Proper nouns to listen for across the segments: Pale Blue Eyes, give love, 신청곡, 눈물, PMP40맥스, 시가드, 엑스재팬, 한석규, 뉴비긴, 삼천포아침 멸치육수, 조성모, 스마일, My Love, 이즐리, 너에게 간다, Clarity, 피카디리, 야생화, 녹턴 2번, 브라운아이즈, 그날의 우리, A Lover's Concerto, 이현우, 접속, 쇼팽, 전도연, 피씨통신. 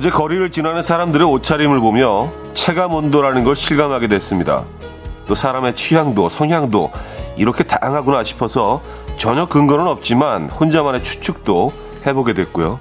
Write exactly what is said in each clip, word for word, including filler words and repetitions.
어제 거리를 지나는 사람들의 옷차림을 보며 체감 온도라는 걸 실감하게 됐습니다. 또 사람의 취향도 성향도 이렇게 다양하구나 싶어서 전혀 근거는 없지만 혼자만의 추측도 해보게 됐고요.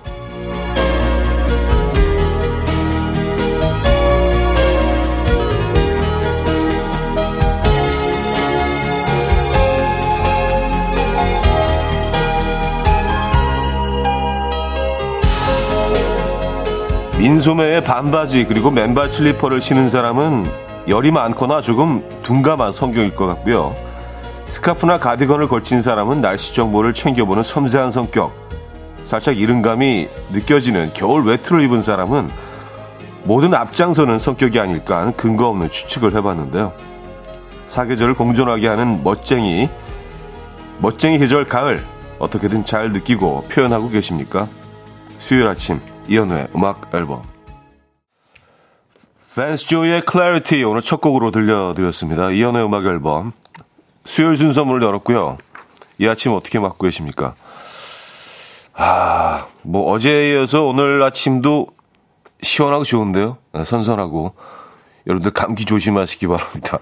민소매에 반바지 그리고 맨발 슬리퍼를 신은 사람은 열이 많거나 조금 둔감한 성격일 것 같고요. 스카프나 가디건을 걸친 사람은 날씨 정보를 챙겨보는 섬세한 성격, 살짝 이른감이 느껴지는 겨울 외투를 입은 사람은 모든 앞장서는 성격이 아닐까 하는 근거 없는 추측을 해봤는데요. 사계절을 공존하게 하는 멋쟁이, 멋쟁이 계절 가을 어떻게든 잘 느끼고 표현하고 계십니까? 수요일 아침 이현우의 음악 앨범 펜스조이의 Clarity 오늘 첫 곡으로 들려드렸습니다. 이현우의 음악 앨범 수요일 순서 문을 열었고요. 이 아침 어떻게 맞고 계십니까? 아, 뭐 어제에 이어서 오늘 아침도 시원하고 좋은데요. 선선하고 여러분들 감기 조심하시기 바랍니다.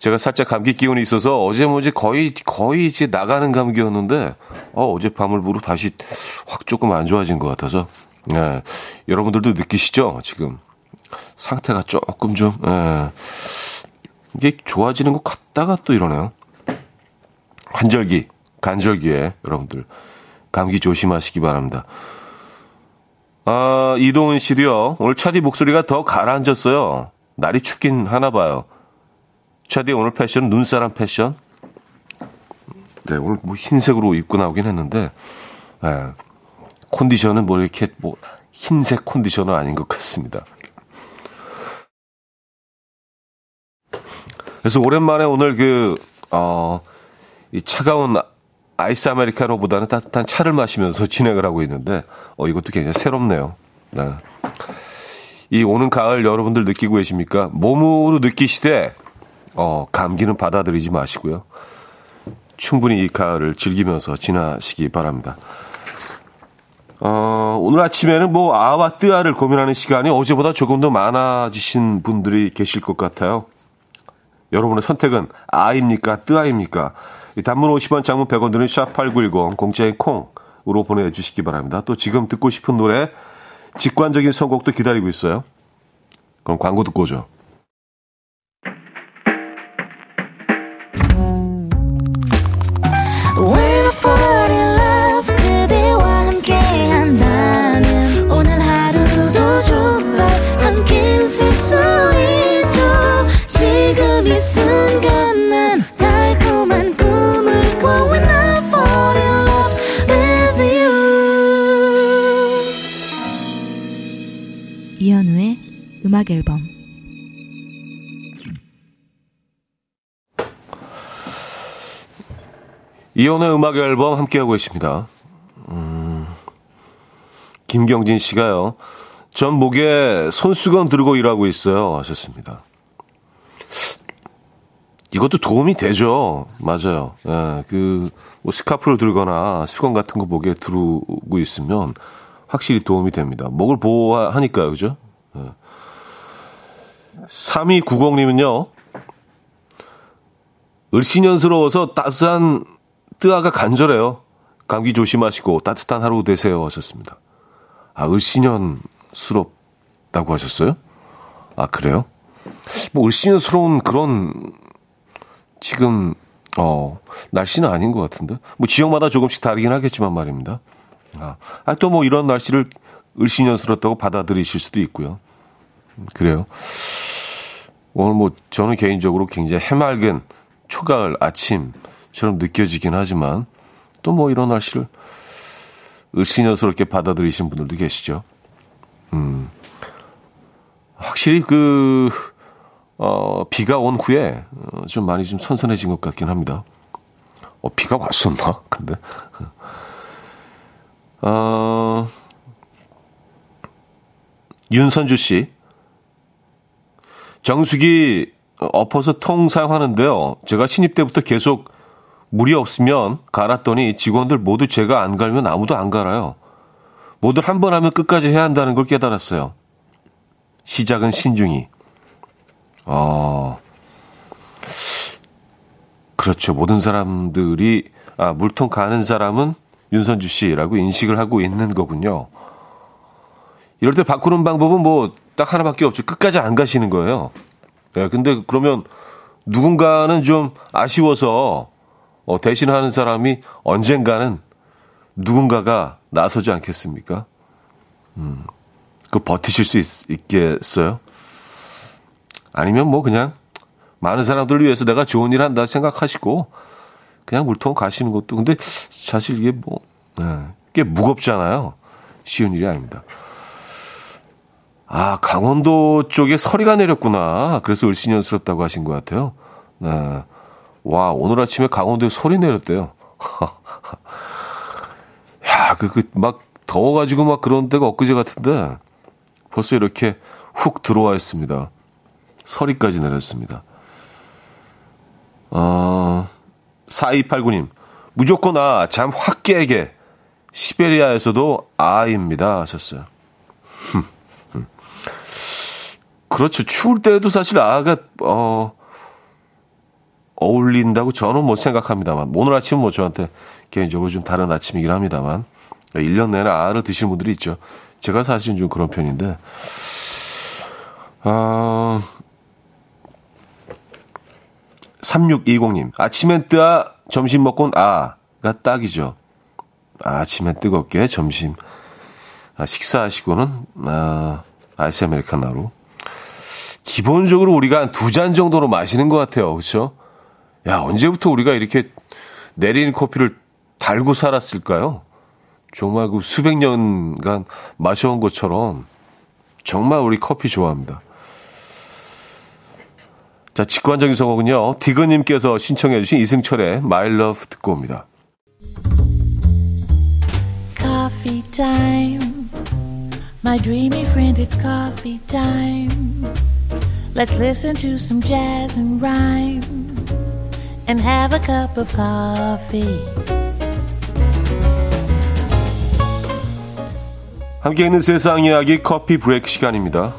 제가 살짝 감기 기운이 있어서 어제 뭐지 거의 거의 이제 나가는 감기였는데 어, 어젯밤을 부로 다시 확 조금 안 좋아진 것 같아서 예, 여러분들도 느끼시죠? 지금 상태가 조금 좀 예, 이게 좋아지는 것 같다가 또 이러네요. 환절기, 간절기에 여러분들 감기 조심하시기 바랍니다. 아, 이동은 씨도요. 오늘 차디 목소리가 더 가라앉았어요. 날이 춥긴 하나 봐요. 차디 오늘 패션 눈사람 패션. 네, 오늘 뭐 흰색으로 입고 나오긴 했는데 네, 컨디션은 뭐 이렇게 뭐 흰색 컨디션은 아닌 것 같습니다. 그래서 오랜만에 오늘 그 어, 이 차가운 아이스 아메리카노보다는 따뜻한 차를 마시면서 진행을 하고 있는데 어, 이것도 굉장히 새롭네요. 네. 이 오는 가을 여러분들 느끼고 계십니까? 몸으로 느끼시되 어, 감기는 받아들이지 마시고요. 충분히 이 가을을 즐기면서 지나시기 바랍니다. 어, 오늘 아침에는 뭐 아와 뜨아를 고민하는 시간이 어제보다 조금 더 많아지신 분들이 계실 것 같아요. 여러분의 선택은 아입니까? 뜨아입니까? 단문 오십 원, 장문 백 원 드는 샵팔구일공, 공짜인 콩으로 보내주시기 바랍니다. 또 지금 듣고 싶은 노래, 직관적인 선곡도 기다리고 있어요. 그럼 광고 듣고 오죠. 이현우의 음악 앨범. 이현우의 음악 앨범 함께하고 계십니다. 음, 김경진 씨가요. 전 목에 손수건 들고 일하고 있어요. 하셨습니다. 이것도 도움이 되죠. 맞아요. 예, 그, 뭐 스카프를 들거나 수건 같은 거 목에 두르고 있으면 확실히 도움이 됩니다. 목을 보호하니까요. 그죠? 예. 삼이구공님은요, 을씨년스러워서 따스한 뜨아가 간절해요. 감기 조심하시고 따뜻한 하루 되세요. 하셨습니다. 아, 을씨년스럽다고 하셨어요? 아, 그래요? 뭐, 을씨년스러운 그런 지금 어 날씨는 아닌 것 같은데 뭐 지역마다 조금씩 다르긴 하겠지만 말입니다. 아, 또 뭐 이런 날씨를 을씨년스럽다고 받아들이실 수도 있고요. 그래요. 오늘 뭐 저는 개인적으로 굉장히 해맑은 초가을 아침처럼 느껴지긴 하지만 또 뭐 이런 날씨를 을씨년스럽게 받아들이신 분들도 계시죠. 음, 확실히 그 어, 비가 온 후에 좀 많이 좀 선선해진 것 같긴 합니다. 어, 비가 왔었나? 근데. 어, 윤선주 씨. 정수기 엎어서 통 사용하는데요. 제가 신입 때부터 계속 물이 없으면 갈았더니 직원들 모두 제가 안 갈면 아무도 안 갈아요. 뭐든 한 번 하면 끝까지 해야 한다는 걸 깨달았어요. 시작은 신중히. 어, 그렇죠. 모든 사람들이, 아, 물통 가는 사람은 윤선주 씨라고 인식을 하고 있는 거군요. 이럴 때 바꾸는 방법은 뭐 딱 하나밖에 없죠. 끝까지 안 가시는 거예요. 예, 근데 그러면 누군가는 좀 아쉬워서 어, 대신하는 사람이 언젠가는 누군가가 나서지 않겠습니까? 음, 그 버티실 수 있, 있겠어요? 아니면 뭐 그냥 많은 사람들을 위해서 내가 좋은 일 한다 생각하시고 그냥 물통 가시는 것도, 근데 사실 이게 뭐, 네, 꽤 무겁잖아요. 쉬운 일이 아닙니다. 아, 강원도 쪽에 서리가 내렸구나. 그래서 을씨년스럽다고 하신 것 같아요. 네. 와, 오늘 아침에 강원도에 서리 내렸대요. 야, 그, 그, 막, 더워가지고 막 그런 데가 엊그제 같은데 벌써 이렇게 훅 들어와 있습니다. 서리까지 내렸습니다. 어, 사이팔구님, 무조건 아, 잠 확 깨게. 시베리아에서도 아입니다. 하셨어요. 그렇죠. 추울 때에도 사실 아가, 어, 어울린다고 저는 뭐 생각합니다만, 오늘 아침은 뭐 저한테 개인적으로 좀 다른 아침이긴 합니다만, 일 년 내내 아를 드시는 분들이 있죠. 제가 사실은 좀 그런 편인데, 어, 삼육이공님, 아침엔 뜨아, 점심 먹곤 아가 딱이죠. 아침엔 뜨겁게, 점심, 아, 식사하시고는, 아, 아이스 아메리카노로. 기본적으로 우리가 한 두 잔 정도로 마시는 것 같아요. 그렇죠? 야, 언제부터 우리가 이렇게 내린 커피를 달고 살았을까요? 정말 그 수백 년간 마셔온 것처럼 정말 우리 커피 좋아합니다. 자, 직관적인 성공은요. 디그님께서 신청해 주신 이승철의 My Love 듣고 옵니다. Coffee time. My dreamy friend, it's coffee time. Let's listen to some jazz and rhyme and have a cup of coffee. 함께 있는 세상 이야기 커피 브레이크 시간입니다.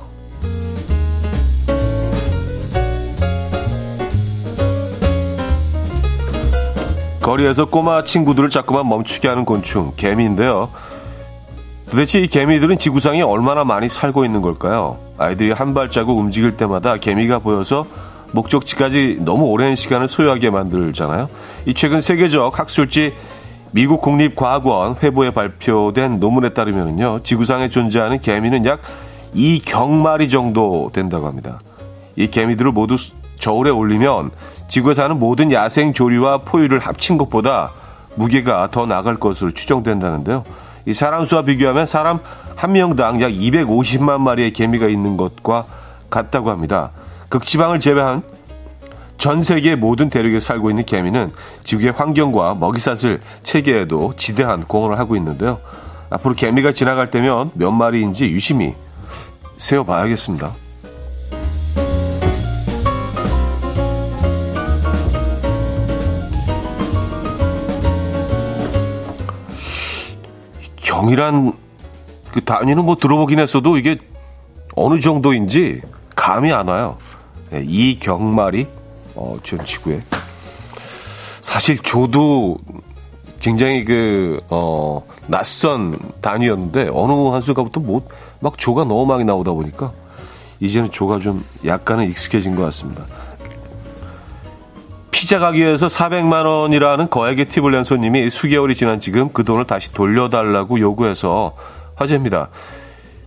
거리에서 꼬마 친구들을 자꾸만 멈추게 하는 곤충, 개미인데요. 도대체 이 개미들은 지구상에 얼마나 많이 살고 있는 걸까요? 아이들이 한 발자국 움직일 때마다 개미가 보여서 목적지까지 너무 오랜 시간을 소요하게 만들잖아요. 이 최근 세계적 학술지 미국 국립과학원 회보에 발표된 논문에 따르면요, 지구상에 존재하는 개미는 약 이억 마리 정도 된다고 합니다. 이 개미들을 모두 저울에 올리면 지구에 사는 모든 야생 조류와 포유를 합친 것보다 무게가 더 나갈 것으로 추정된다는데요. 이 사람 수와 비교하면 사람 한 명당 약 이백오십만 마리의 개미가 있는 것과 같다고 합니다. 극지방을 제외한 전 세계 모든 대륙에 살고 있는 개미는 지구의 환경과 먹이사슬 체계에도 지대한 공헌을 하고 있는데요. 앞으로 개미가 지나갈 때면 몇 마리인지 유심히 세어봐야겠습니다. 경이란 그 단위는 뭐 들어보긴 했어도 이게 어느 정도인지 감이 안 와요. 네, 이 경말이 어, 전 지구에 사실 저도 굉장히 그 어, 낯선 단위였는데 어느 한 순간부터 못 막 조가 너무 많이 나오다 보니까 이제는 조가 좀 약간은 익숙해진 것 같습니다. 피자 가게에서 사백만 원이라는 거액의 팁을 낸 손님이 수개월이 지난 지금 그 돈을 다시 돌려달라고 요구해서 화제입니다.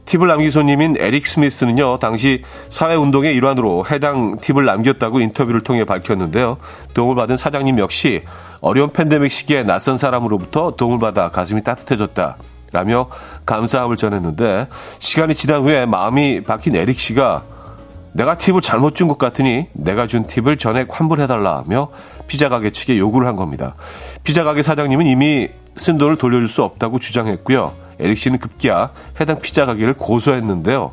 팁을 남긴 손님인 에릭 스미스는요, 당시 사회운동의 일환으로 해당 팁을 남겼다고 인터뷰를 통해 밝혔는데요. 도움을 받은 사장님 역시 어려운 팬데믹 시기에 낯선 사람으로부터 도움을 받아 가슴이 따뜻해졌다라며 감사함을 전했는데, 시간이 지난 후에 마음이 바뀐 에릭 씨가 내가 팁을 잘못 준 것 같으니 내가 준 팁을 전액 환불해달라며 피자 가게 측에 요구를 한 겁니다. 피자 가게 사장님은 이미 쓴 돈을 돌려줄 수 없다고 주장했고요. 에릭 씨는 급기야 해당 피자 가게를 고소했는데요.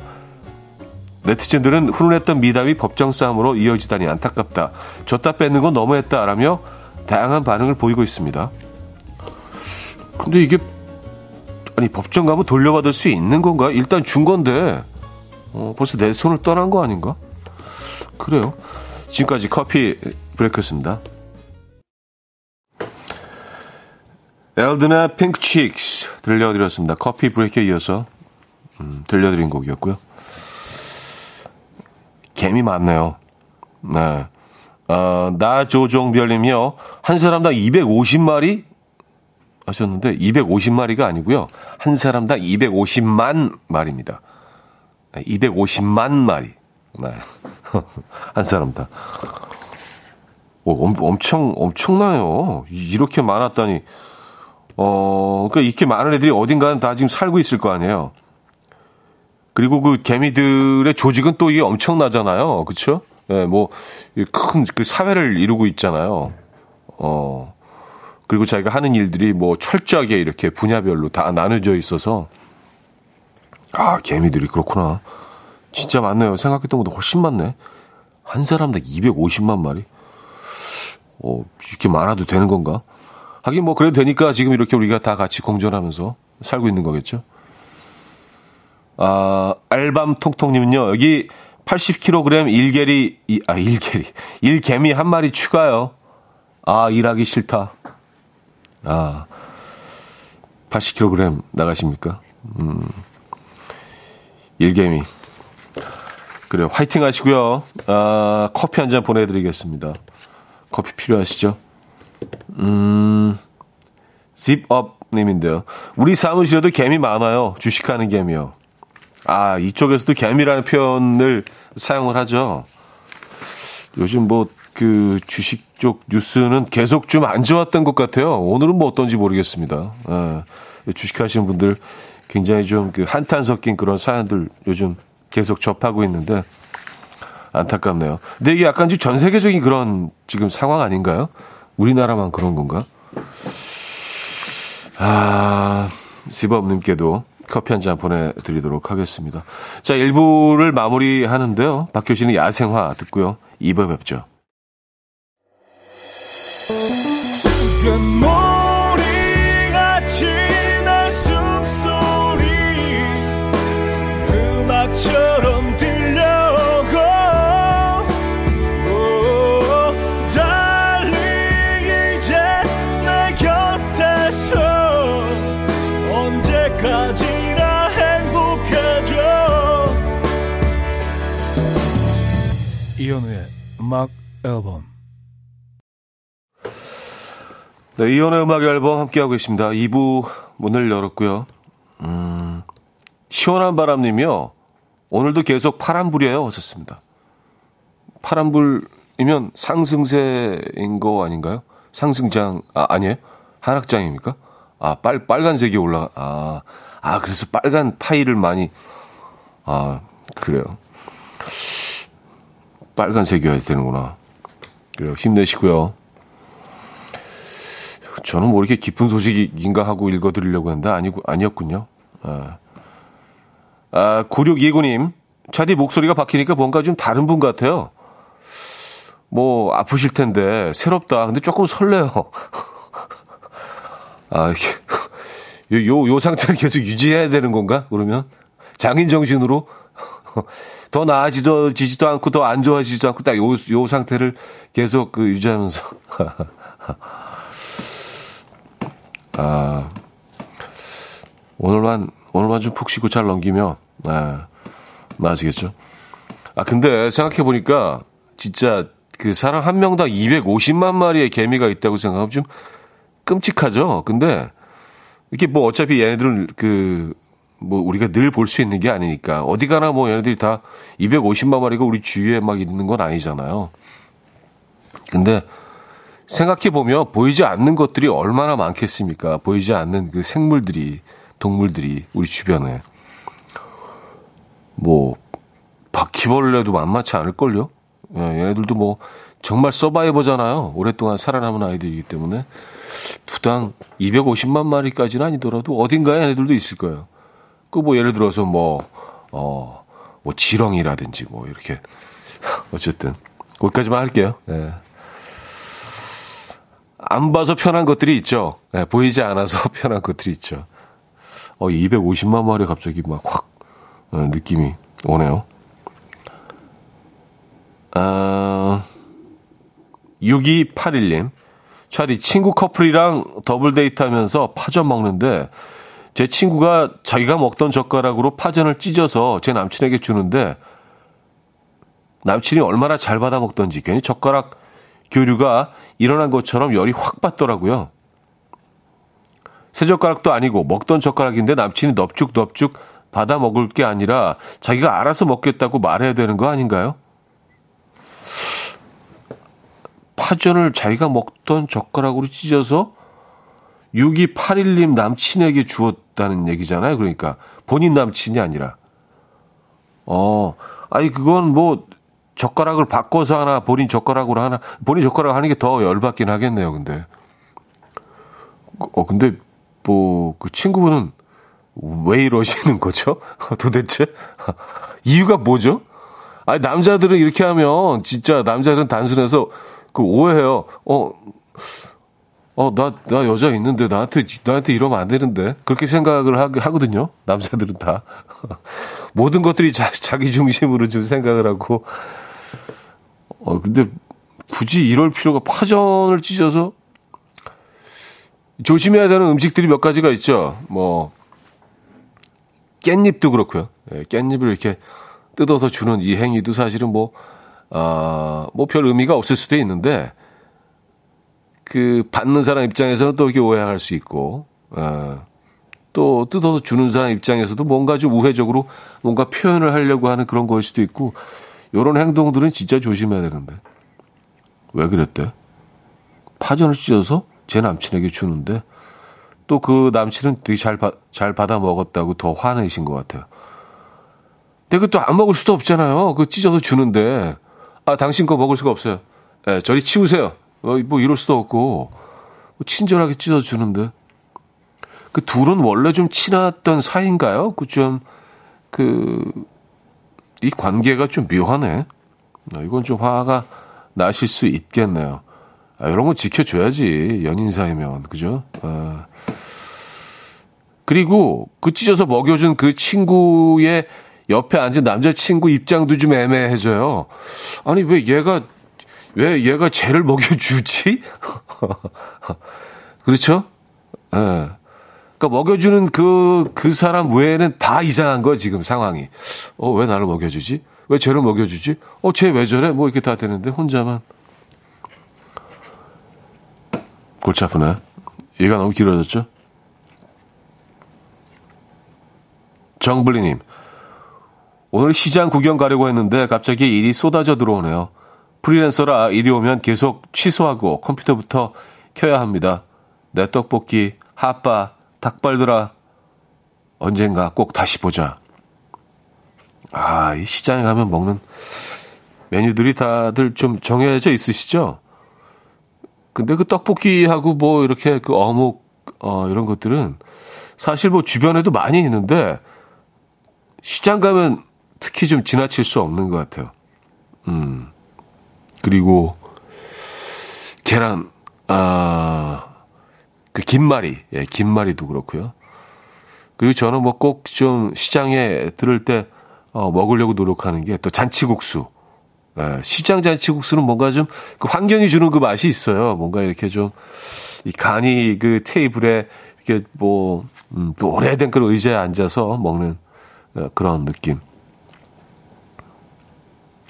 네티즌들은 훈훈했던 미담이 법정 싸움으로 이어지다니 안타깝다. 줬다 뺏는 건 너무했다라며 다양한 반응을 보이고 있습니다. 근데 이게 아니 법정 가면 돌려받을 수 있는 건가? 일단 준 건데 어, 벌써 내 손을 떠난 거 아닌가? 그래요. 지금까지 커피 브레이크였습니다. 엘든의 핑크치크스 들려드렸습니다. 커피 브레이크에 이어서 음, 들려드린 곡이었고요. 개미 많네요. 네. 어, 나조종별님이요. 한 사람당 이백오십 마리 하셨는데 이백오십 마리가 아니고요. 한 사람당 이백오십만 마리입니다. 이백오십만 마리. 네. 한 사람당. 오, 엄청, 엄청나요. 이렇게 많았다니. 어, 그러니까 이렇게 많은 애들이 어딘가는 다 지금 살고 있을 거 아니에요. 그리고 그 개미들의 조직은 또 이게 엄청나잖아요. 그쵸? 예, 뭐, 큰 그 사회를 이루고 있잖아요. 어, 그리고 자기가 하는 일들이 뭐 철저하게 이렇게 분야별로 다 나눠져 있어서. 아, 개미들이 그렇구나. 진짜 많네요. 생각했던 것보다 훨씬 많네. 한 사람당 이백오십만 마리? 어, 이렇게 많아도 되는 건가? 하긴 뭐 그래도 되니까 지금 이렇게 우리가 다 같이 공존하면서 살고 있는 거겠죠. 아, 알밤통통님은요. 여기 팔십 킬로그램 일개리, 이, 아, 일개리. 일개미 한 마리 추가요. 아, 일하기 싫다. 아, 팔십 킬로그램 나가십니까? 음, 일개미. 그래요. 화이팅 하시고요. 아, 커피 한 잔 보내드리겠습니다. 커피 필요하시죠? 음, 집업님인데요. 우리 사무실에도 개미 많아요. 주식하는 개미요. 아, 이쪽에서도 개미라는 표현을 사용을 하죠. 요즘 뭐, 그, 주식 쪽 뉴스는 계속 좀 안 좋았던 것 같아요. 오늘은 뭐 어떤지 모르겠습니다. 예, 주식하시는 분들 굉장히 좀 그 한탄 섞인 그런 사연들 요즘 계속 접하고 있는데 안타깝네요. 근데 이게 약간 전 세계적인 그런 지금 상황 아닌가요? 우리나라만 그런 건가? 아, 집업님께도 커피 한잔 보내드리도록 하겠습니다. 자, 일 부를 마무리하는데요. 박효신의 야생화 듣고요. 이 부에 뵙죠. 이현우의 음악 앨범. 네, 이현우의 음악 앨범 함께하고 있습니다. 이 부 문을 열었고요. 음, 시원한 바람님이요. 오늘도 계속 파란불이에요. 하셨습니다. 파란불이면 상승세인 거 아닌가요? 상승장, 아, 아니에요? 하락장입니까? 아, 빨, 빨간색이 올라가, 아, 아, 그래서 빨간 타일을 많이, 아, 그래요. 빨간색이어야 되는구나. 그래요. 힘내시고요. 저는 뭐 이렇게 깊은 소식인가 하고 읽어드리려고 했는데 아니고, 아니었군요. 아, 아 구육이구 님. 차디 목소리가 바뀌니까 뭔가 좀 다른 분 같아요. 뭐 아프실 텐데 새롭다. 근데 조금 설레요. 아, 이게 요, 요 상태를 계속 유지해야 되는 건가? 그러면 장인 정신으로 더 나아지지도 않고 더 안 좋아지지도 않고 딱 요, 요 상태를 계속 그 유지하면서. 아, 오늘만 오늘만 좀 푹 쉬고 잘 넘기면 아, 나아지겠죠. 아, 근데 생각해 보니까 진짜 그 사람 한 명당 이백오십만 마리의 개미가 있다고 생각하면 좀 끔찍하죠. 근데 이게 뭐 어차피 얘네들은 그 뭐 우리가 늘 볼 수 있는 게 아니니까 어디 가나 뭐 얘네들이 다 이백오십만 마리가 우리 주위에 막 있는 건 아니잖아요. 근데 생각해보면 보이지 않는 것들이 얼마나 많겠습니까? 보이지 않는 그 생물들이, 동물들이 우리 주변에. 뭐 바퀴벌레도 만만치 않을걸요? 예, 얘네들도 뭐 정말 서바이버잖아요. 오랫동안 살아남은 아이들이기 때문에 두당 이백오십만 마리까지는 아니더라도 어딘가에 얘네들도 있을 거예요. 그, 뭐, 예를 들어서, 뭐, 어, 뭐, 지렁이라든지, 뭐, 이렇게. 어쨌든, 거기까지만 할게요. 네. 안 봐서 편한 것들이 있죠. 네, 보이지 않아서 편한 것들이 있죠. 어, 이백오십만 마리 갑자기 막 확 어, 느낌이 오네요. 아, 육이팔일 님. 차디, 친구 커플이랑 더블 데이트 하면서 파전 먹는데 제 친구가 자기가 먹던 젓가락으로 파전을 찢어서 제 남친에게 주는데 남친이 얼마나 잘 받아 먹던지 괜히 젓가락 교류가 일어난 것처럼 열이 확 받더라고요. 새 젓가락도 아니고 먹던 젓가락인데 남친이 넙죽넙죽 받아 먹을 게 아니라 자기가 알아서 먹겠다고 말해야 되는 거 아닌가요? 파전을 자기가 먹던 젓가락으로 찢어서 육이팔일 님 남친에게 주었다는 얘기잖아요. 그러니까 본인 남친이 아니라. 어, 아니 그건 뭐 젓가락을 바꿔서 하나 본인 젓가락으로 하나 본인 젓가락 하는 게 더 열받긴 하겠네요. 근데 어 근데 뭐 그 친구분은 왜 이러시는 거죠? 도대체 이유가 뭐죠? 아니 남자들은 이렇게 하면 진짜 남자들은 단순해서 그 오해해요. 어. 어, 나, 나 여자 있는데, 나한테, 나한테 이러면 안 되는데. 그렇게 생각을 하, 하거든요. 남자들은 다. 모든 것들이 자, 자기 중심으로 좀 생각을 하고. 어, 근데 굳이 이럴 필요가 파전을 찢어서 조심해야 되는 음식들이 몇 가지가 있죠. 뭐, 깻잎도 그렇고요. 예, 깻잎을 이렇게 뜯어서 주는 이 행위도 사실은 뭐, 아, 뭐 별 의미가 없을 수도 있는데, 그 받는 사람 입장에서는 또 이렇게 오해할 수 있고, 어, 또 뜯어서 주는 사람 입장에서도 뭔가 좀 우회적으로 뭔가 표현을 하려고 하는 그런 거일 수도 있고, 이런 행동들은 진짜 조심해야 되는데. 왜 그랬대? 파전을 찢어서 제 남친에게 주는데 또 그 남친은 되게 잘, 바, 잘 받아 먹었다고 더 화내신 것 같아요. 근데 그것도 안 먹을 수도 없잖아요. 그 찢어서 주는데 아 당신 거 먹을 수가 없어요. 예, 저리 치우세요. 어, 뭐 이럴 수도 없고 친절하게 찢어주는데 그 둘은 원래 좀 친했던 사이인가요? 그 좀 그 이 관계가 좀 묘하네. 이건 좀 화가 나실 수 있겠네요. 아, 이런 건 지켜줘야지 연인 사이면 그죠? 아. 그리고 그 찢어서 먹여준 그 친구의 옆에 앉은 남자친구 입장도 좀 애매해져요. 아니 왜 얘가 왜 얘가 쟤를 먹여주지? 그렇죠? 예. 네. 그러니까 먹여주는 그, 그 사람 외에는 다 이상한 거야, 지금 상황이. 어, 왜 나를 먹여주지? 왜 쟤를 먹여주지? 어, 쟤 왜 저래? 뭐 이렇게 다 되는데, 혼자만. 골치 아프네. 얘가 너무 길어졌죠? 정블리님. 오늘 시장 구경 가려고 했는데 갑자기 일이 쏟아져 들어오네요. 프리랜서라 일이 오면 계속 취소하고 컴퓨터부터 켜야 합니다. 내 떡볶이, 핫바, 닭발들아 언젠가 꼭 다시 보자. 아, 이 시장에 가면 먹는 메뉴들이 다들 좀 정해져 있으시죠? 근데 그 떡볶이하고 뭐 이렇게 그 어묵 어, 이런 것들은 사실 뭐 주변에도 많이 있는데 시장 가면 특히 좀 지나칠 수 없는 것 같아요. 음. 그리고, 계란, 아, 그, 김말이, 예, 김말이도 그렇고요. 그리고 저는 뭐 꼭 좀 시장에 들을 때, 어, 먹으려고 노력하는 게 또 잔치국수. 예, 시장 잔치국수는 뭔가 좀, 그 환경이 주는 그 맛이 있어요. 뭔가 이렇게 좀, 이 간이 그 테이블에, 이렇게 뭐, 음, 또 오래된 그런 의자에 앉아서 먹는 그런 느낌.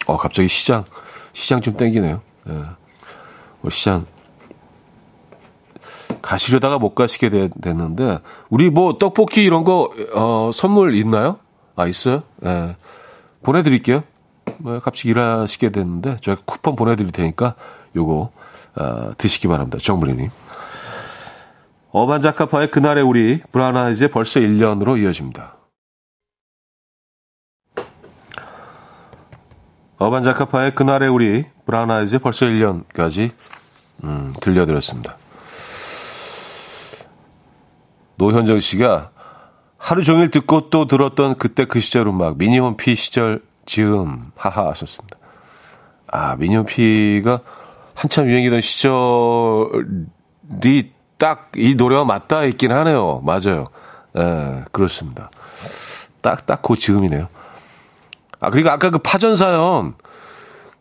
어, 갑자기 시장. 시장 좀 땡기네요. 예. 시장 가시려다가 못 가시게 되, 됐는데 우리 뭐 떡볶이 이런 거 어, 선물 있나요? 아 있어요? 예. 보내드릴게요. 뭐 갑자기 일하시게 됐는데 저희가 쿠폰 보내드릴 테니까 요거 어, 드시기 바랍니다. 정부리님. 어반자카파의 그날의 우리 브라운아이즈의 벌써 일 년으로 이어집니다. 어반자카파의 그날의 우리 브라운아이즈 벌써 일 년까지 음, 들려드렸습니다. 노현정 씨가 하루 종일 듣고 또 들었던 그때 그 시절 음악 미니홈피 시절 즈음 하하 하셨습니다. 아 미니홈피가 한참 유행이던 시절이 딱 이 노래와 맞닿아 있긴 하네요. 맞아요. 예, 그렇습니다. 딱, 딱, 그 지금이네요. 아, 그리고 아까 그 파전 사연,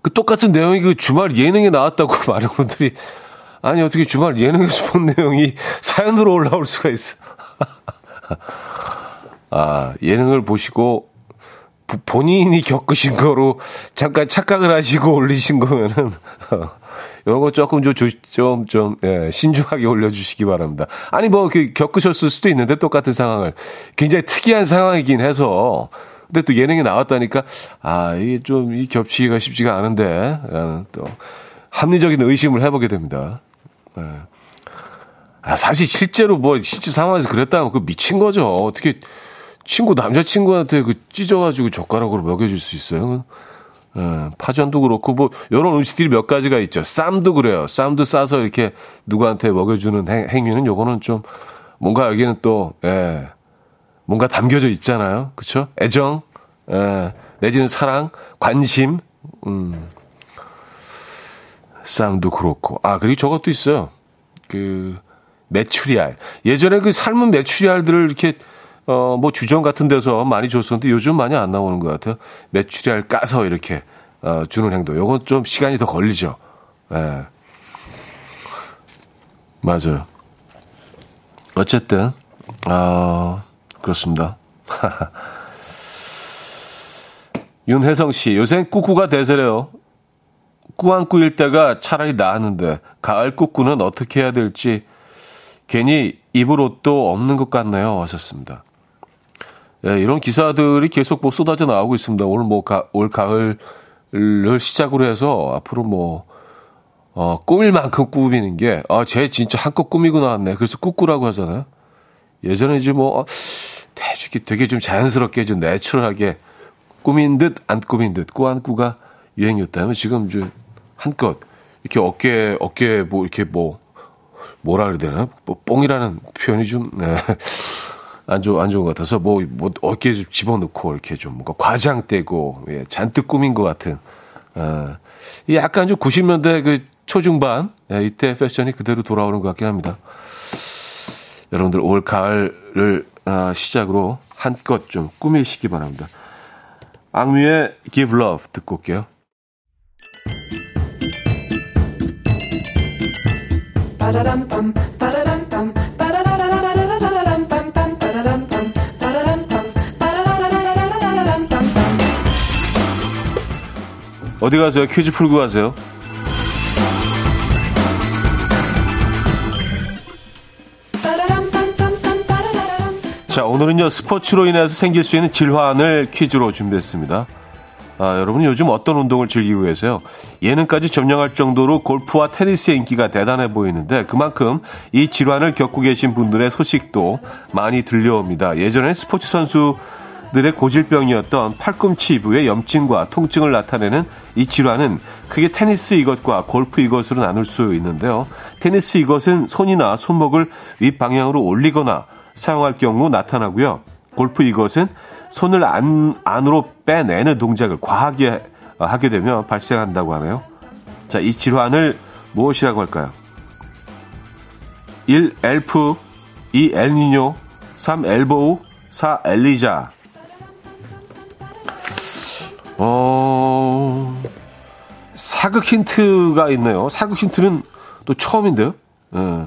그 똑같은 내용이 그 주말 예능에 나왔다고 많은 분들이, 아니, 어떻게 주말 예능에서 본 내용이 사연으로 올라올 수가 있어. 아, 예능을 보시고, 본인이 겪으신 거로 잠깐 착각을 하시고 올리신 거면은, 이런 거 조금 좀, 좀, 좀, 예, 신중하게 올려주시기 바랍니다. 아니, 뭐, 그, 겪으셨을 수도 있는데, 똑같은 상황을. 굉장히 특이한 상황이긴 해서, 근데 또 예능에 나왔다니까, 아, 이게 좀, 이 겹치기가 쉽지가 않은데, 라는 또, 합리적인 의심을 해보게 됩니다. 예. 아, 사실 실제로 뭐, 실제 상황에서 그랬다면 그 미친 거죠. 어떻게, 친구, 남자친구한테 그 찢어가지고 젓가락으로 먹여줄 수 있어요? 예, 파전도 그렇고, 뭐, 요런 음식들이 몇 가지가 있죠. 쌈도 그래요. 쌈도 싸서 이렇게 누구한테 먹여주는 행, 행위는 요거는 좀, 뭔가 여기는 또, 예, 뭔가 담겨져 있잖아요. 그쵸? 애정, 예, 내지는 사랑, 관심, 음. 쌈도 그렇고. 아, 그리고 저것도 있어요. 그, 메추리알. 예전에 그 삶은 메추리알들을 이렇게, 어, 뭐, 주점 같은 데서 많이 줬었는데 요즘 많이 안 나오는 것 같아요. 메추리알 까서 이렇게, 어, 주는 행동. 요건 좀 시간이 더 걸리죠. 예. 맞아요. 어쨌든, 어, 그렇습니다. 윤혜성 씨, 요새 꾸꾸가 대세래요. 꾸안꾸일 때가 차라리 나았는데, 가을 꾸꾸는 어떻게 해야 될지, 괜히 입을 옷도 없는 것 같네요. 하셨습니다. 예, 이런 기사들이 계속 뭐 쏟아져 나오고 있습니다. 오늘 뭐, 가, 올 가을을 시작으로 해서 앞으로 뭐, 어, 꾸밀 만큼 꾸미는 게, 아, 쟤 진짜 한껏 꾸미고 나왔네. 그래서 꾸꾸라고 하잖아요. 예전에 이제 뭐, 되게, 되게 좀 자연스럽게, 좀 내추럴하게 꾸민 듯, 안 꾸민 듯, 꾸안꾸가 유행이었다면 지금 이제 한껏 이렇게 어깨, 어깨 뭐, 이렇게 뭐, 뭐라 그래야 되나? 뭐, 뽕이라는 표현이 좀, 네. 안, 좋, 안 좋은 것 같아서, 뭐, 뭐, 어깨에 좀 집어넣고, 이렇게 좀, 뭔가 과장되고, 예, 잔뜩 꾸민 것 같은, 어, 약간 좀 구십 년대 그 초중반, 예, 이때 패션이 그대로 돌아오는 것 같긴 합니다. 여러분들 올 가을을 어, 시작으로 한껏 좀 꾸미시기 바랍니다. 악뮤의 give love 듣고 올게요. 어디 가세요? 퀴즈 풀고 가세요. 자, 오늘은요, 스포츠로 인해서 생길 수 있는 질환을 퀴즈로 준비했습니다. 아, 여러분 요즘 어떤 운동을 즐기고 계세요? 예능까지 점령할 정도로 골프와 테니스의 인기가 대단해 보이는데 그만큼 이 질환을 겪고 계신 분들의 소식도 많이 들려옵니다. 예전에 스포츠 선수들의 고질병이었던 팔꿈치 부의 염증과 통증을 나타내는 이 질환은 크게 테니스 이것과 골프 이것으로 나눌 수 있는데요. 테니스 이것은 손이나 손목을 윗방향으로 올리거나 사용할 경우 나타나고요. 골프 이것은 손을 안, 안으로 빼내는 동작을 과하게 하게 되면 발생한다고 하네요. 자, 이 질환을 무엇이라고 할까요? 일. 엘프, 이. 엘니뇨, 삼. 엘보우, 사. 엘리자. 어, 사극 힌트가 있네요. 사극 힌트는 또 처음인데요. 예.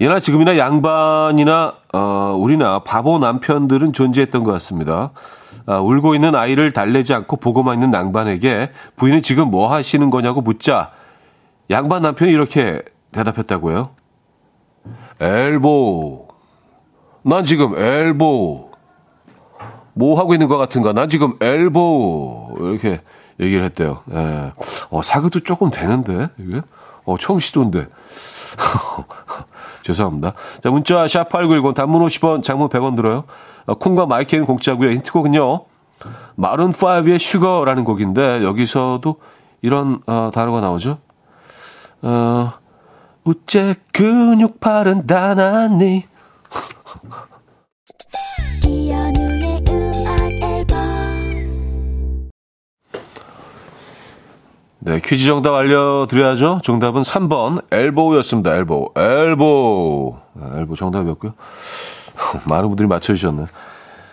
예나 지금이나 양반이나 어, 우리나 바보 남편들은 존재했던 것 같습니다. 아, 울고 있는 아이를 달래지 않고 보고만 있는 양반에게 부인은 지금 뭐 하시는 거냐고 묻자 양반 남편이 이렇게 대답했다고요. 엘보. 난 지금 엘보. 뭐 하고 있는 것 같은가. 난 지금 엘보. 이렇게 얘기를 했대요. 예. 어, 사극도 조금 되는데 이게. 어, 처음 시도인데. 죄송합니다. 자, 문자 샵팔구일공 단문 오십 원 장문 백 원 들어요. 어, 콩과 마이크는 공짜고요. 힌트곡은요. 마룬 파이브의 슈거라는 곡인데 여기서도 이런 어, 단어가 나오죠. 어, 우째 근육팔은 다 났니. 이현우의 음악 앨범. 네, 퀴즈 정답 알려드려야죠. 정답은 삼 번 엘보우였습니다. 엘보, 엘보, 엘보 정답이었고요. 많은 분들이 맞춰주셨네요.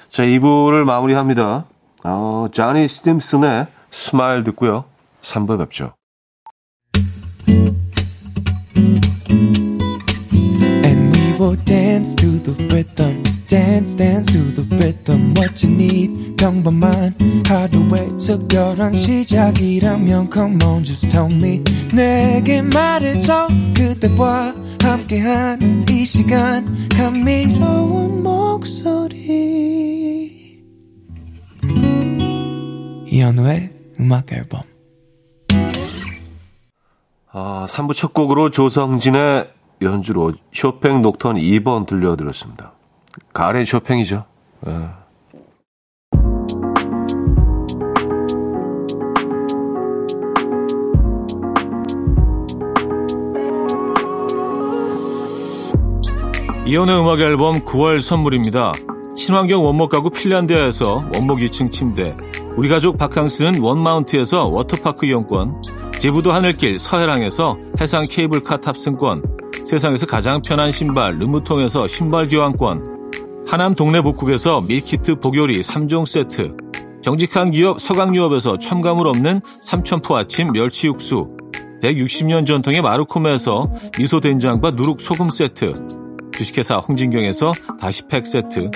자, 이 부를 마무리합니다. 어, 자니 스팀슨의 스마일 듣고요. 삼 부에 뵙죠. And we will dance to the rhythm. Dance, dance to the rhythm. What you need, 평범한 하루의 특별한 시작이라면 come on, just tell me. 내게 말해줘 그대와 함께한 이 시간 감미로운 목소리 이현우의 음악 앨범. 아, 삼 부 첫 곡으로 조성진의 연주로 쇼팽 녹턴 이 번 들려드렸습니다. 가을의 쇼팽이죠. 아. 이온의 음악 앨범 구월 선물입니다. 친환경 원목 가구 핀란드에서 원목 이 층 침대, 우리 가족 바캉스는 원마운트에서 워터파크 이용권, 제부도 하늘길 서해랑에서 해상 케이블카 탑승권, 세상에서 가장 편한 신발 르무통에서 신발 교환권, 하남 동네 복국에서 밀키트 복요리 삼 종 세트, 정직한 기업 서강유업에서 첨가물 없는 삼천포아침 멸치육수, 백육십 년 전통의 마루코메에서 미소된장과 누룩소금 세트, 주식회사 홍진경에서 다시팩 세트,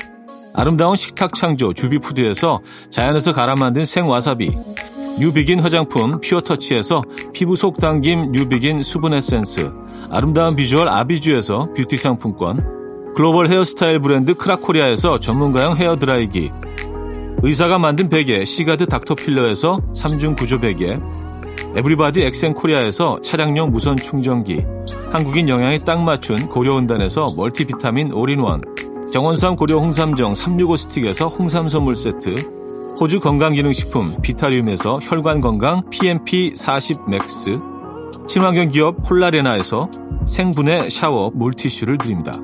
아름다운 식탁창조 주비푸드에서 자연에서 갈아 만든 생와사비, 뉴비긴 화장품 퓨어터치에서 피부 속 당김 뉴비긴 수분 에센스, 아름다운 비주얼 아비주에서 뷰티 상품권, 글로벌 헤어스타일 브랜드 크라코리아에서 전문가용 헤어드라이기, 의사가 만든 베개 시가드 닥터필러에서 삼중 구조 베개, 에브리바디 엑센코리아에서 차량용 무선충전기, 한국인 영양에 딱 맞춘 고려온단에서 멀티비타민 올인원, 정원삼 고려 홍삼정 삼백육십오 스틱에서 홍삼 선물 세트, 호주 건강기능식품 비타륨에서 혈관건강 피엠피 사십 맥스, 친환경 기업 폴라레나에서 생분해 샤워 물티슈를 드립니다.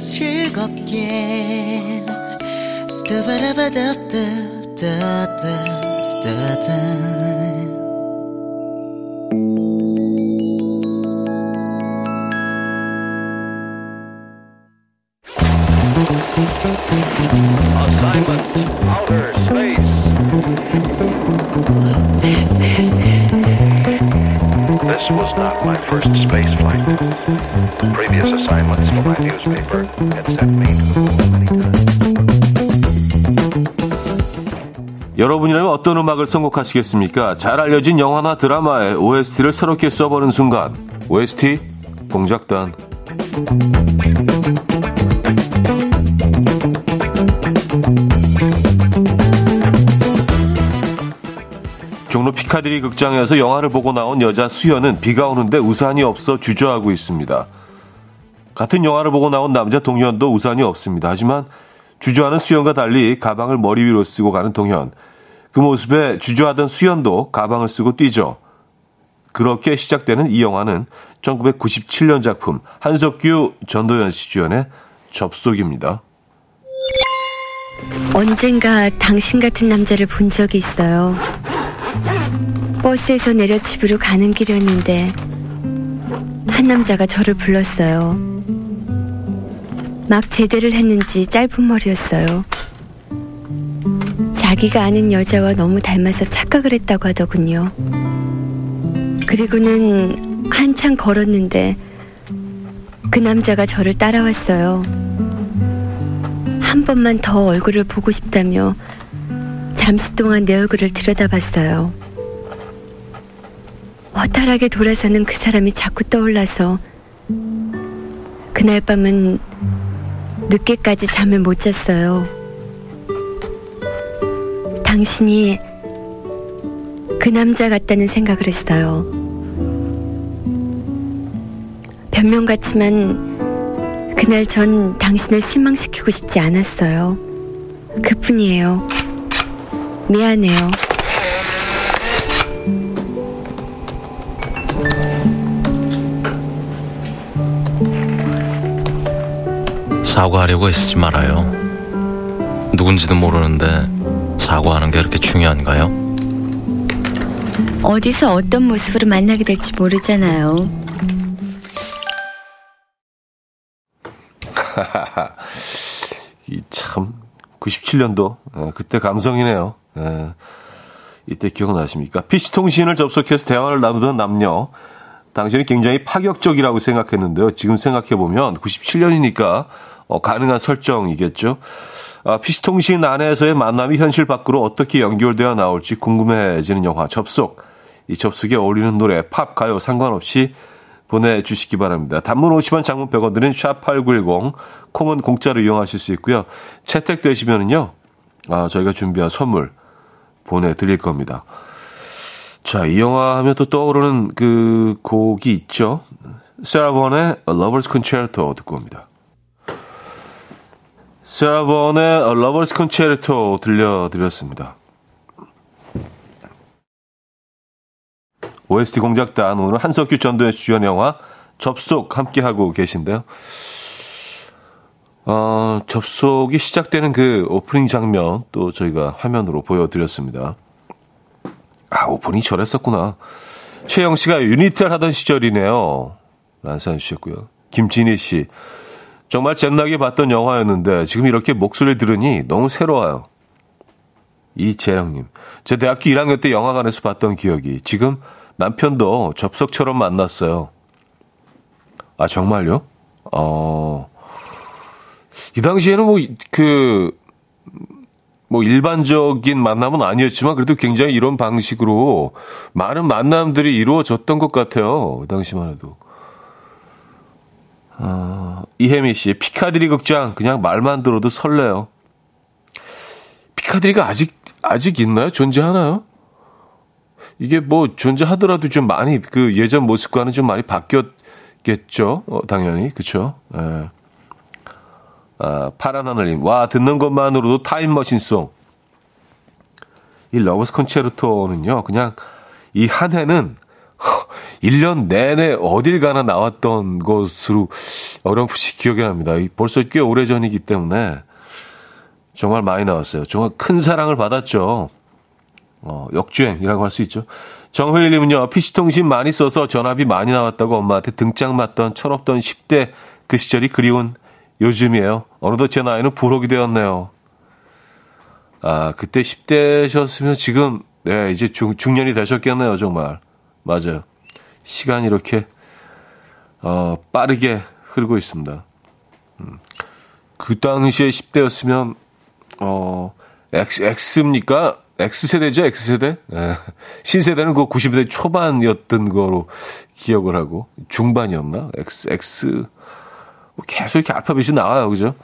즐겁게 This was not my first space flight. Previous assignments for my newspaper had sent me to the moon many times. 여러분이라면 어떤 음악을 선곡하시겠습니까? 잘 알려진 영화나 드라마의 오에스티를 새롭게 써보는 순간, 오에스티 공작단. 종로 피카디리 극장에서 영화를 보고 나온 여자 수연은 비가 오는데 우산이 없어 주저하고 있습니다. 같은 영화를 보고 나온 남자 동현도 우산이 없습니다. 하지만 주저하는 수연과 달리 가방을 머리 위로 쓰고 가는 동현. 그 모습에 주저하던 수연도 가방을 쓰고 뛰죠. 그렇게 시작되는 이 영화는 천구백구십칠 년 작품 한석규, 전도연 씨 주연의 접속입니다. 언젠가 당신 같은 남자를 본 적이 있어요. 버스에서 내려 집으로 가는 길이었는데 한 남자가 저를 불렀어요. 막 제대를 했는지 짧은 머리였어요. 자기가 아는 여자와 너무 닮아서 착각을 했다고 하더군요. 그리고는 한참 걸었는데 그 남자가 저를 따라왔어요. 한 번만 더 얼굴을 보고 싶다며 잠시 동안 내 얼굴을 들여다봤어요. 허탈하게 돌아서는 그 사람이 자꾸 떠올라서 그날 밤은 늦게까지 잠을 못 잤어요. 당신이 그 남자 같다는 생각을 했어요. 변명 같지만 그날 전 당신을 실망시키고 싶지 않았어요. 그뿐이에요. 미안해요. 사과하려고 애쓰지 말아요. 누군지도 모르는데 사과하는 게 그렇게 중요한가요? 어디서 어떤 모습으로 만나게 될지 모르잖아요. 이 참 구십칠 년도 그때 감성이네요. 예, 이때 기억나십니까? 피씨통신을 접속해서 대화를 나누던 남녀. 당신이 굉장히 파격적이라고 생각했는데요. 지금 생각해보면 구십칠 년이니까 어, 가능한 설정이겠죠. 아, 피씨통신 안에서의 만남이 현실 밖으로 어떻게 연결되어 나올지 궁금해지는 영화 접속. 이 접속에 어울리는 노래, 팝, 가요 상관없이 보내주시기 바랍니다. 단문 오십 원, 장문 백 원 드린 샵팔구일공, 콩은 공짜로 이용하실 수 있고요. 채택되시면은요, 아, 저희가 준비한 선물 보내드릴 겁니다. 자, 이 영화 하면 또 떠오르는 그 곡이 있죠. 세라 본의 A Lover's Concerto 듣고 옵니다. 세라 본의 A Lover's Concerto 들려드렸습니다. 오에스티 공작단, 오늘 한석규 전도연 주연 영화 접속 함께하고 계신데요. 어, 접속이 시작되는 그 오프닝 장면 또 저희가 화면으로 보여드렸습니다. 아, 오프닝이 저랬었구나. 최영 씨가 유니텔 하던 시절이네요. 란사연 씨였고요. 김진희 씨. 정말 잼나게 봤던 영화였는데 지금 이렇게 목소리를 들으니 너무 새로워요. 이재령님. 제 대학교 일 학년 때 영화관에서 봤던 기억이. 지금 남편도 접속처럼 만났어요. 아, 정말요? 어, 이 당시에는 뭐, 그, 뭐 일반적인 만남은 아니었지만 그래도 굉장히 이런 방식으로 많은 만남들이 이루어졌던 것 같아요. 그 당시만 해도. 어, 이혜미 씨, 피카디리 극장 그냥 말만 들어도 설레요. 피카디리가 아직 아직 있나요? 존재하나요? 이게 뭐 존재하더라도 좀 많이 그 예전 모습과는 좀 많이 바뀌었겠죠. 어, 당연히 그렇죠. 예. 아, 파란 하늘님. 와, 듣는 것만으로도 타임머신송. 이 러버스 콘체르토는요, 그냥 이 한 해는 일 년 내내 어딜 가나 나왔던 것으로 어렴풋이 기억이 납니다. 벌써 꽤 오래전이기 때문에 정말 많이 나왔어요. 정말 큰 사랑을 받았죠. 어, 역주행이라고 할 수 있죠. 정효일님은요, 피씨통신 많이 써서 전화비 많이 나왔다고 엄마한테 등짝 맞던 철없던 십 대 그 시절이 그리운 요즘이에요. 어느덧 제 나이는 부록이 되었네요. 아, 그때 십 대셨으면 지금, 네, 이제 중, 중년이 되셨겠네요, 정말. 맞아요. 시간이 이렇게, 어, 빠르게 흐르고 있습니다. 음. 그 당시에 십 대였으면, 어, X, X입니까? X세대죠, X세대? 네. 신세대는 그 구십 대 초반이었던 거로 기억을 하고, 중반이었나? X, X. 계속 이렇게 알파벳이 나와요, 그죠?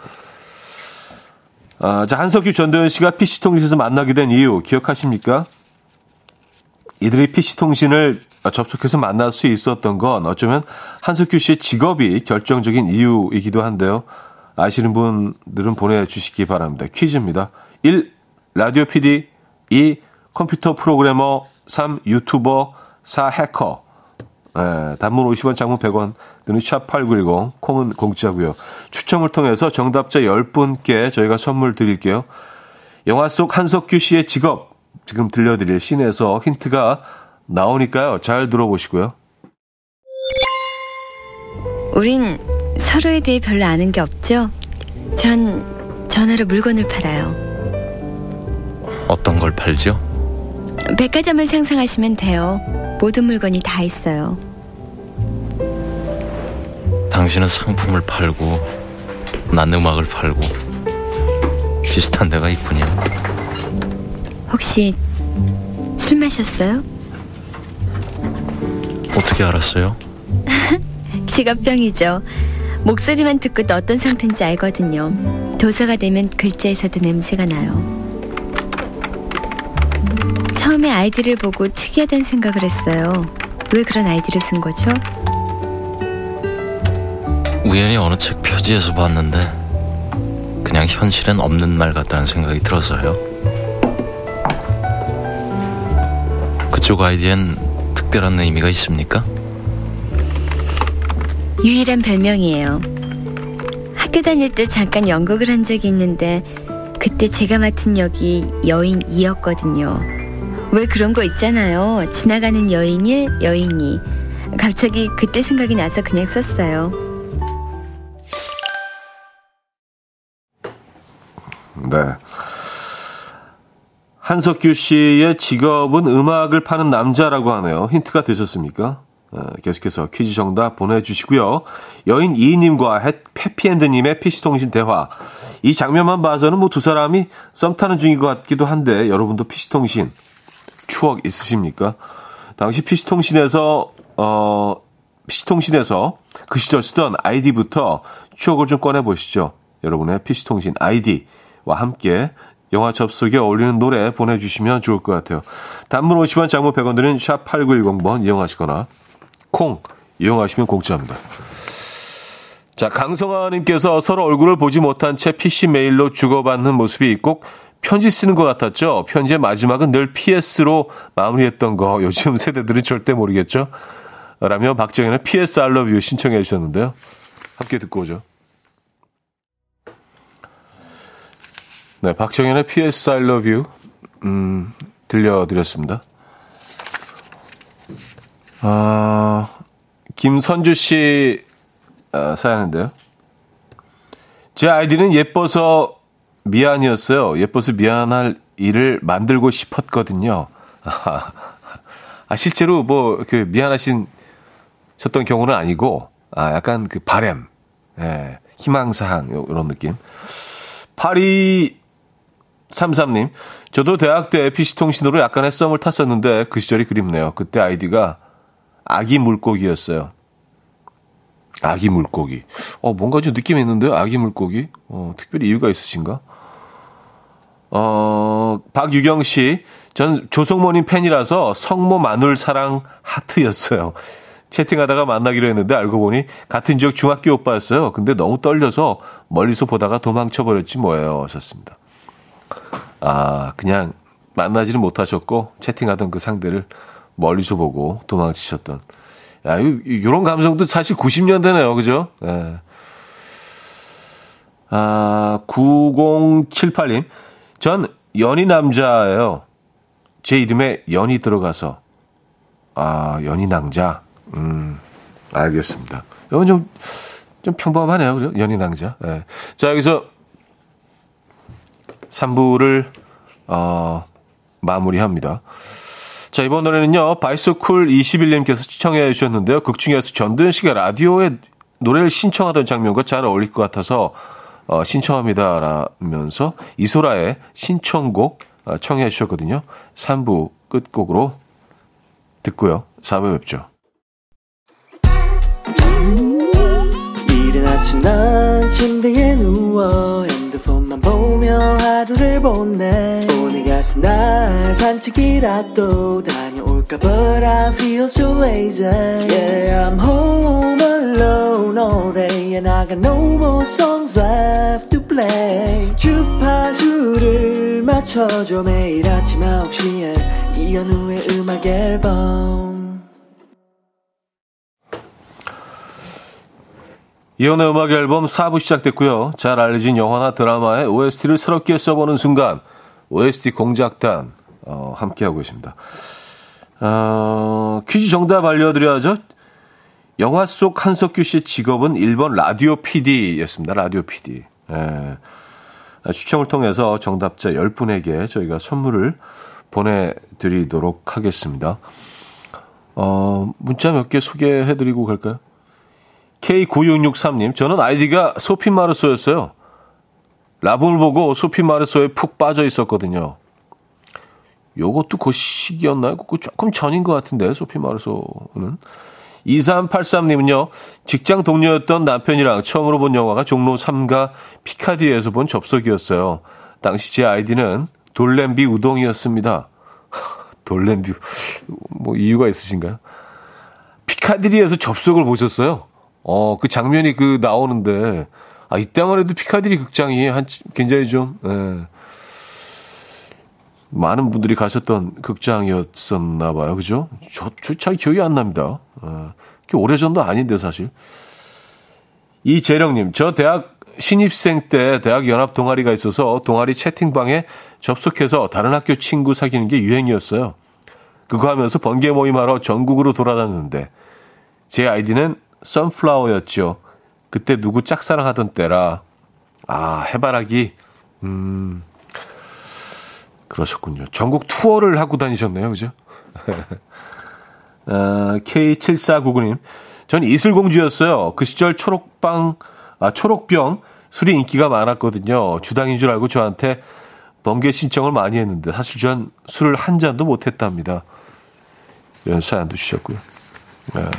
아, 자, 한석규 전도연 씨가 피씨통신에서 만나게 된 이유, 기억하십니까? 이들이 피씨통신을 접속해서 만날 수 있었던 건 어쩌면 한석규 씨의 직업이 결정적인 이유이기도 한데요. 아시는 분들은 보내주시기 바랍니다. 퀴즈입니다. 일. 라디오 피디, 이. 컴퓨터 프로그래머, 삼. 유튜버, 사. 해커. 예, 단문 오십 원, 장문 백 원, 드는 샵팔구일공, 콩은 공짜고요. 추첨을 통해서 정답자 열 분께 저희가 선물 드릴게요. 영화 속 한석규 씨의 직업, 지금 들려드릴 씬에서 힌트가 나오니까요. 잘 들어보시고요. 우린 서로에 대해 별로 아는 게 없죠? 전 전화로 물건을 팔아요. 어떤 걸 팔죠? 백화점을 상상하시면 돼요. 모든 물건이 다 있어요. 당신은 상품을 팔고 난 음악을 팔고 비슷한 데가 있군요. 혹시 술 마셨어요? 어떻게 알았어요? 직업병이죠. 목소리만 듣고도 어떤 상태인지 알거든요. 도서가 되면 글자에서도 냄새가 나요. 처음에 아이디를 보고 특이하다는 생각을 했어요. 왜 그런 아이디를 쓴 거죠? 우연히 어느 책 표지에서 봤는데 그냥 현실엔 없는 말 같다는 생각이 들어서요. 그쪽 아이디엔 특별한 의미가 있습니까? 유일한 별명이에요. 학교 다닐 때 잠깐 연극을 한 적이 있는데 그때 제가 맡은 역이 여인이었거든요. 왜 그런 거 있잖아요. 지나가는 여인이 여인이. 갑자기 그때 생각이 나서 그냥 썼어요. 네. 한석규 씨의 직업은 음악을 파는 남자라고 하네요. 힌트가 되셨습니까? 계속해서 퀴즈 정답 보내주시고요. 여인 이희님과 해피엔드님의 피씨통신 대화. 이 장면만 봐서는 뭐 두 사람이 썸 타는 중인 것 같기도 한데 여러분도 피씨통신 추억 있으십니까? 당시 피씨통신에서 어, 피씨통신에서 그 시절 쓰던 아이디부터 추억을 좀 꺼내보시죠. 여러분의 피씨통신 아이디와 함께 영화 접속에 어울리는 노래 보내주시면 좋을 것 같아요. 단문 오십 원, 장문 백 원 드는 샵 팔구일공 번 이용하시거나 콩 이용하시면 공짜입니다. 자, 강성아님께서 서로 얼굴을 보지 못한 채 피씨 메일로 주고받는 모습이 꼭 편지 쓰는 것 같았죠. 편지의 마지막은 늘 피에스로 마무리했던 거 요즘 세대들은 절대 모르겠죠. 라며 박정현의 피에스 I Love You 신청해 주셨는데요. 함께 듣고 오죠. 네, 박정현의 피에스 I Love You 음, 들려드렸습니다. 아, 김선주 씨 아, 사연인데요. 제 아이디는 예뻐서 미안이었어요. 예뻐서 미안할 일을 만들고 싶었거든요. 아, 아 실제로 뭐 그 미안하신 셨던 경우는 아니고 아 약간 그 바램, 예, 희망사항 이런 느낌. 팔이삼삼 님, 저도 대학 때 피씨통신으로 약간의 썸을 탔었는데 그 시절이 그립네요. 그때 아이디가 아기 물고기였어요. 아기 물고기. 어, 뭔가 좀 느낌이 있는데요? 아기 물고기? 어, 특별히 이유가 있으신가? 어, 박유경 씨. 전 조성모님 팬이라서 성모 마눌 사랑 하트였어요. 채팅하다가 만나기로 했는데 알고 보니 같은 지역 중학교 오빠였어요. 근데 너무 떨려서 멀리서 보다가 도망쳐버렸지 뭐예요. 하셨습니다. 아, 그냥 만나지는 못하셨고 채팅하던 그 상대를 멀리서 보고 도망치셨던. 야, 이런 감성도 사실 구십 년대네요. 그죠? 예. 아, 구공칠팔 님. 전 연희 남자예요. 제 이름에 연이 들어가서. 아, 연희 남자. 음, 알겠습니다. 이건 좀, 좀 평범하네요. 그죠? 연희 남자. 예. 자, 여기서 삼 부를, 어, 마무리합니다. 자, 이번 노래는요, 바이소쿨이일님께서 시청해 주셨는데요. 극 중에서 전도연 씨가 라디오에 노래를 신청하던 장면과 잘 어울릴 것 같아서 어, 신청합니다라면서 이소라의 신청곡 어, 청해 주셨거든요. 삼 부 끝곡으로 듣고요. 사 부에 뵙죠. 이른 아침 난 침대에 누워 핸드폰만 보며 하루를 보내. 같은 날 산책이라도 다녀올까. But I feel so lazy. Yeah, I'm home alone all day and I got no more songs left to play. 주파수를 맞춰줘. 매일 아침 아홉 시에 이현우의 음악 앨범. 이현우의 음악 앨범 사 부 시작됐고요. 잘 알려진 영화나 드라마의 오에스티를 새롭게 써보는 순간 오에스티 공작단 어, 함께하고 계십니다. 어, 퀴즈 정답 알려드려야죠. 영화 속 한석규 씨의 직업은 일 번 라디오 피디였습니다. 라디오 피디. 예. 추첨을 통해서 정답자 열 분에게 저희가 선물을 보내드리도록 하겠습니다. 어, 문자 몇 개 소개해드리고 갈까요? 케이 구육육삼 님, 저는 아이디가 소피마르소였어요. 라붐을 보고 소피 마르소에 푹 빠져 있었거든요. 요것도 그 시기였나요? 그 조금 전인 것 같은데, 소피 마르소는. 이삼팔삼 님은요, 직장 동료였던 남편이랑 처음으로 본 영화가 종로 삼가 피카디리에서 본 접속이었어요. 당시 제 아이디는 돌냄비 우동이었습니다. 돌냄비, 뭐 이유가 있으신가요? 피카디리에서 접속을 보셨어요? 어, 그 장면이 그 나오는데, 아, 이때만 해도 피카디리 극장이 한, 굉장히 좀, 예. 많은 분들이 가셨던 극장이었었나 봐요. 그죠? 저, 저 잘 기억이 안 납니다. 어, 오래전도 아닌데, 사실. 이재령님, 저 대학 신입생 때 대학 연합 동아리가 있어서 동아리 채팅방에 접속해서 다른 학교 친구 사귀는 게 유행이었어요. 그거 하면서 번개 모임하러 전국으로 돌아다녔는데 제 아이디는 선플라워였죠. 그때 누구 짝사랑하던 때라. 아, 해바라기. 음... 그러셨군요. 전국 투어를 하고 다니셨네요. 그죠? 아, 케이 칠사구구 님. 전 이슬공주였어요. 그 시절 초록빵, 아, 초록병 술이 인기가 많았거든요. 주당인 줄 알고 저한테 번개 신청을 많이 했는데 사실 전 술을 한 잔도 못했답니다. 이런 사연도 주셨고요. 아,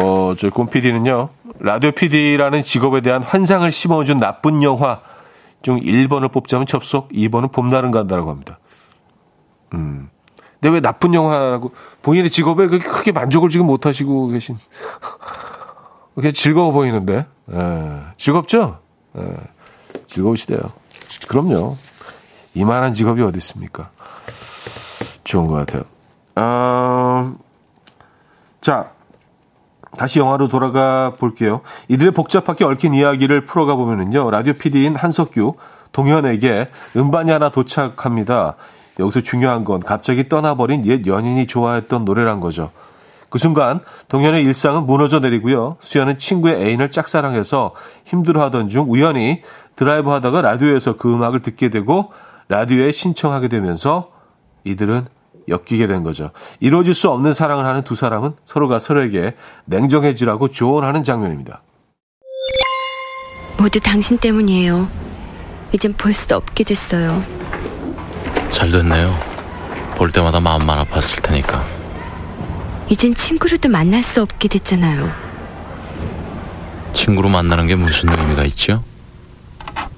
어, 저희 곰 피디는요. 라디오 피디라는 직업에 대한 환상을 심어준 나쁜 영화 중 일 번을 뽑자면 접속, 이 번은 봄날은 간다라고 합니다. 음. 근데 왜 나쁜 영화라고, 본인의 직업에 그렇게 크게 만족을 지금 못하시고 계신, 그게 즐거워 보이는데, 예. 즐겁죠? 예. 즐거우시대요. 그럼요. 이만한 직업이 어디 있습니까? 좋은 것 같아요. 음, 자. 다시 영화로 돌아가 볼게요. 이들의 복잡하게 얽힌 이야기를 풀어가 보면은요. 라디오 피디인 한석규, 동현에게 음반이 하나 도착합니다. 여기서 중요한 건 갑자기 떠나버린 옛 연인이 좋아했던 노래란 거죠. 그 순간 동현의 일상은 무너져 내리고요. 수연은 친구의 애인을 짝사랑해서 힘들어하던 중 우연히 드라이브하다가 라디오에서 그 음악을 듣게 되고 라디오에 신청하게 되면서 이들은 엮이게 된 거죠. 이루어질 수 없는 사랑을 하는 두 사람은 서로가 서로에게 냉정해지라고 조언하는 장면입니다. 모두 당신 때문이에요. 이젠 볼 수도 없게 됐어요. 잘 됐네요. 볼 때마다 마음만 아팠을 테니까. 이젠 친구로도 만날 수 없게 됐잖아요. 친구로 만나는 게 무슨 의미가 있죠?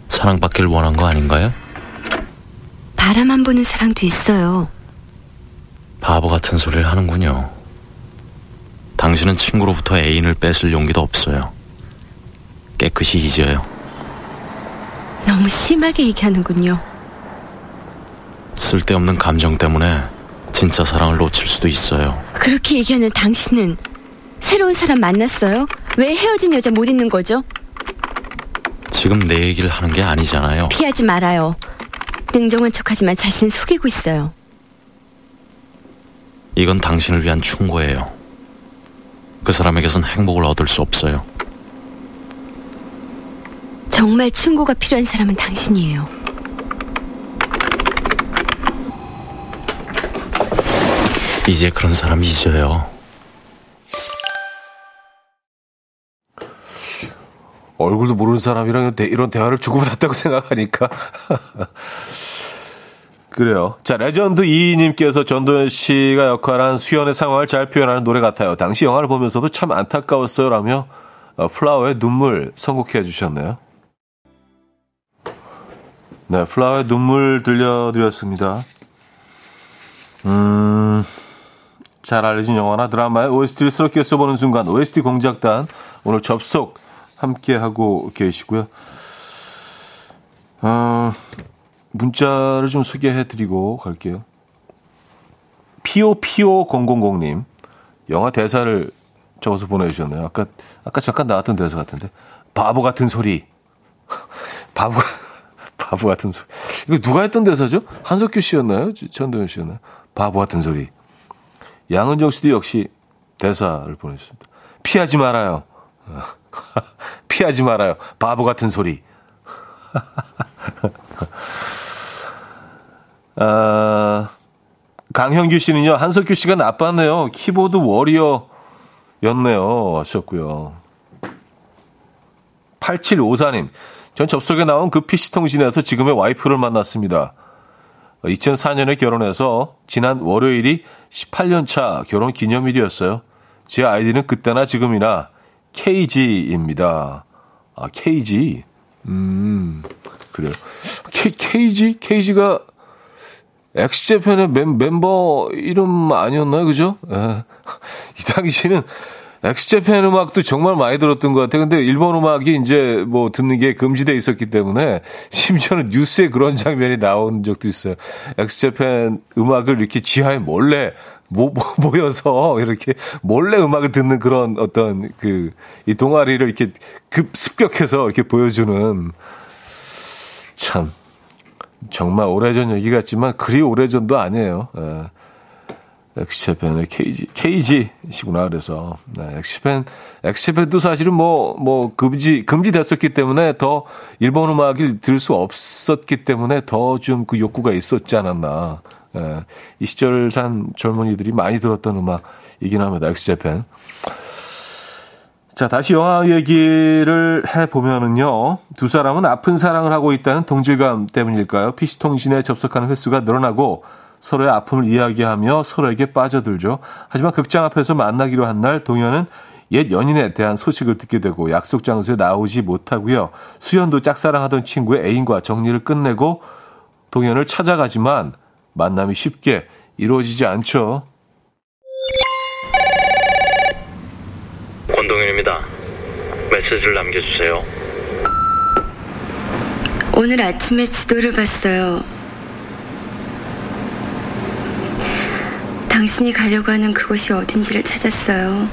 사랑받길 원한 거 아닌가요? 바라만 보는 사랑도 있어요. 바보 같은 소리를 하는군요. 당신은 친구로부터 애인을 뺏을 용기도 없어요. 깨끗이 잊어요. 너무 심하게 얘기하는군요. 쓸데없는 감정 때문에 진짜 사랑을 놓칠 수도 있어요. 그렇게 얘기하는 당신은 새로운 사람 만났어요? 왜 헤어진 여자 못 잊는 거죠? 지금 내 얘기를 하는 게 아니잖아요. 피하지 말아요. 냉정한 척하지만 자신은 속이고 있어요. 이건 당신을 위한 충고예요. 그 사람에게선 행복을 얻을 수 없어요. 정말 충고가 필요한 사람은 당신이에요. 이제 그런 사람 잊어요. 얼굴도 모르는 사람이랑 이런 대화를 주고받았다고 생각하니까... 그래요. 자, 레전드 이님께서 전도연 씨가 역할한 수연의 상황을 잘 표현하는 노래 같아요. 당시 영화를 보면서도 참 안타까웠어요. 라며 플라워의 눈물 선곡해 주셨네요. 네, 플라워의 눈물 들려드렸습니다. 음, 잘 알려진 영화나 드라마의 오에스티를 새롭게 써보는 순간 오에스티 공작단 오늘 접속 함께하고 계시고요. 어... 문자를 좀 소개해드리고 갈게요. 피오피오공공공 님, 영화 대사를 적어서 보내주셨네요. 아까, 아까 잠깐 나왔던 대사 같은데. 바보 같은 소리. 바보, 바보 같은 소리. 이거 누가 했던 대사죠? 한석규 씨였나요? 전도연 씨였나요? 바보 같은 소리. 양은정 씨도 역시 대사를 보내주셨습니다. 피하지 말아요. 피하지 말아요. 바보 같은 소리. 아, 강형규 씨는요, 한석규 씨가 나빴네요. 키보드 워리어였네요. 하셨고요. 팔칠오사 님, 전 접속에 나온 그 피씨통신에서 지금의 와이프를 만났습니다. 이천사 년에 결혼해서 지난 월요일이 십팔 년 차 결혼 기념일이었어요. 제 아이디는 그때나 지금이나 케이지입니다. 아, 케이지. 음, 그래요. K, KG? 케이지가 엑스재팬의 멤버 이름 아니었나요? 그죠? 에. 이 당시에는 엑스재팬 음악도 정말 많이 들었던 것 같아요. 근데 일본 음악이 이제 뭐 듣는 게 금지되어 있었기 때문에 심지어는 뉴스에 그런 장면이 나온 적도 있어요. 엑스재팬 음악을 이렇게 지하에 몰래 모, 모여서 이렇게 몰래 음악을 듣는 그런 어떤 그 이 동아리를 이렇게 급 습격해서 이렇게 보여주는 참 정말 오래전 얘기 같지만 그리 오래전도 아니에요. 예. 엑스재팬의 케이지, 케이지시구나. 그래서, 네, 엑스재팬, 엑스재팬도 사실은 뭐, 뭐, 금지, 금지됐었기 때문에 더 일본 음악을 들을 수 없었기 때문에 더 좀 그 욕구가 있었지 않았나. 예, 이 시절 산 젊은이들이 많이 들었던 음악이긴 합니다. 엑스재팬. 자, 다시 영화 얘기를 해보면은요. 두 사람은 아픈 사랑을 하고 있다는 동질감 때문일까요? 피씨통신에 접속하는 횟수가 늘어나고 서로의 아픔을 이야기하며 서로에게 빠져들죠. 하지만 극장 앞에서 만나기로 한 날 동현은 옛 연인에 대한 소식을 듣게 되고 약속 장소에 나오지 못하고요. 수현도 짝사랑하던 친구의 애인과 정리를 끝내고 동현을 찾아가지만 만남이 쉽게 이루어지지 않죠. 권동현입니다. 메시지를 남겨주세요. 오늘 아침에 지도를 봤어요. 당신이 가려고 하는 그곳이 어딘지를 찾았어요.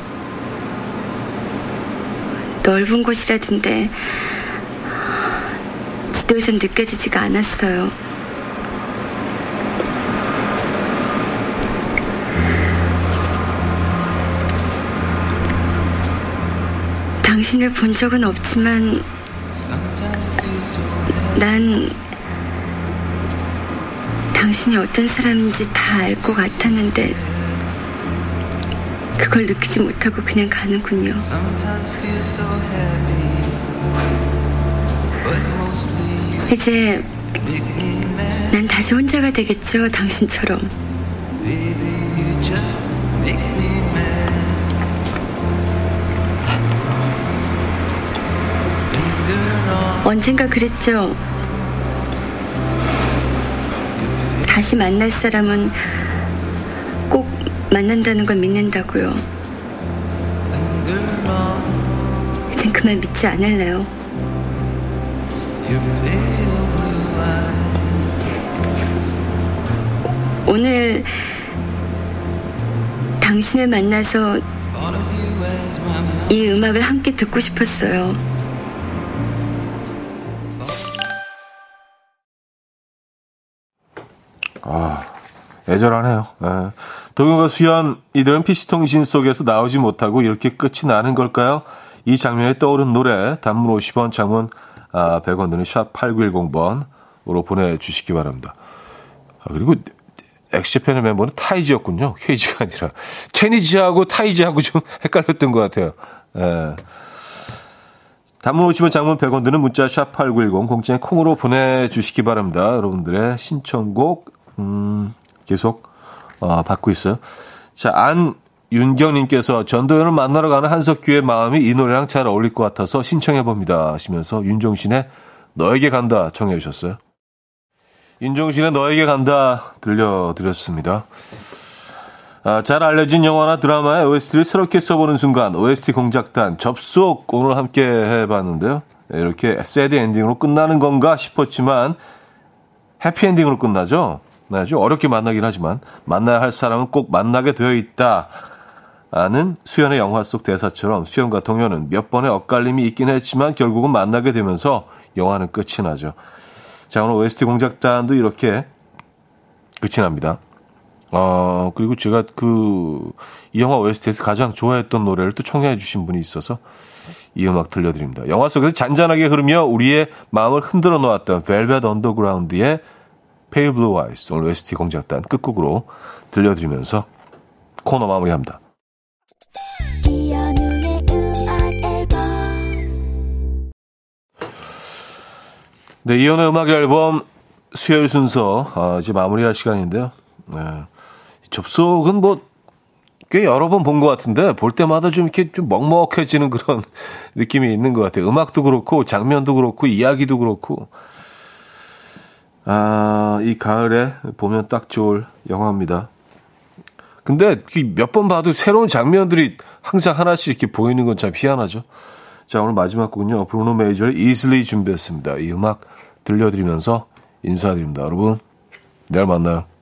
넓은 곳이라던데 지도에선 느껴지지가 않았어요. 당신을 본 적은 없지만 난 당신이 어떤 사람인지 다 알 것 같았는데 그걸 느끼지 못하고 그냥 가는군요. 이제 난 다시 혼자가 되겠죠, 당신처럼. 언젠가 그랬죠. 다시 만날 사람은 꼭 만난다는 걸 믿는다고요. 이젠 그 말 믿지 않을래요. 오늘 당신을 만나서 이 음악을 함께 듣고 싶었어요. 아, 애절하네요. 네. 동현과 수현, 이들은 피씨통신 속에서 나오지 못하고 이렇게 끝이 나는 걸까요? 이 장면에 떠오른 노래, 단문 오십 원, 장문 아, 백 원 드는 샵 팔구일공 번으로 보내주시기 바랍니다. 아, 그리고 엑스재팬의 멤버는 타이지였군요. 케이지가 아니라. 케니지하고 타이지하고 좀 헷갈렸던 것 같아요. 네. 단문 오십 원, 장문 백 원 드는 문자 샵 팔구일공, 공짜에 콩으로 보내주시기 바랍니다. 여러분들의 신청곡 음, 계속, 어, 받고 있어요. 자, 안윤경님께서 전도연을 만나러 가는 한석규의 마음이 이 노래랑 잘 어울릴 것 같아서 신청해봅니다 하시면서 윤종신의 너에게 간다 청해주셨어요. 윤종신의 너에게 간다 들려드렸습니다. 아, 잘 알려진 영화나 드라마의 오에스티를 새롭게 써보는 순간, 오에스티 공작단 접속 오늘 함께 해봤는데요. 이렇게 새드 엔딩으로 끝나는 건가 싶었지만, 해피엔딩으로 끝나죠? 네, 좀 어렵게 만나긴 하지만 만나야 할 사람은 꼭 만나게 되어 있다라는 수연의 영화 속 대사처럼 수연과 동현은 몇 번의 엇갈림이 있긴 했지만 결국은 만나게 되면서 영화는 끝이 나죠. 자, 오늘 오에스티 공작단도 이렇게 끝이 납니다. 어, 그리고 제가 그 이 영화 오에스티에서 가장 좋아했던 노래를 또 청해해 주신 분이 있어서 이 음악 들려드립니다. 영화 속에서 잔잔하게 흐르며 우리의 마음을 흔들어 놓았던 벨벳 언더그라운드의 Pale Blue Eyes, 오늘 오에스티 공작단 끝곡으로 들려드리면서 코너 마무리합니다. 이현우의 음악 앨범. 네, 이현우의 음악 앨범 수요일 순서 아, 이제 마무리할 시간인데요. 네, 접속은 뭐 꽤 여러 번 본 것 같은데 볼 때마다 좀 이렇게 좀 먹먹해지는 그런 느낌이 있는 것 같아요. 음악도 그렇고 장면도 그렇고 이야기도 그렇고. 아, 이 가을에 보면 딱 좋을 영화입니다. 근데 몇 번 봐도 새로운 장면들이 항상 하나씩 이렇게 보이는 건 참 희한하죠. 자, 오늘 마지막 곡은요, 브루노 메이저의 이즐리 준비했습니다. 이 음악 들려드리면서 인사드립니다. 여러분, 내일 만나요.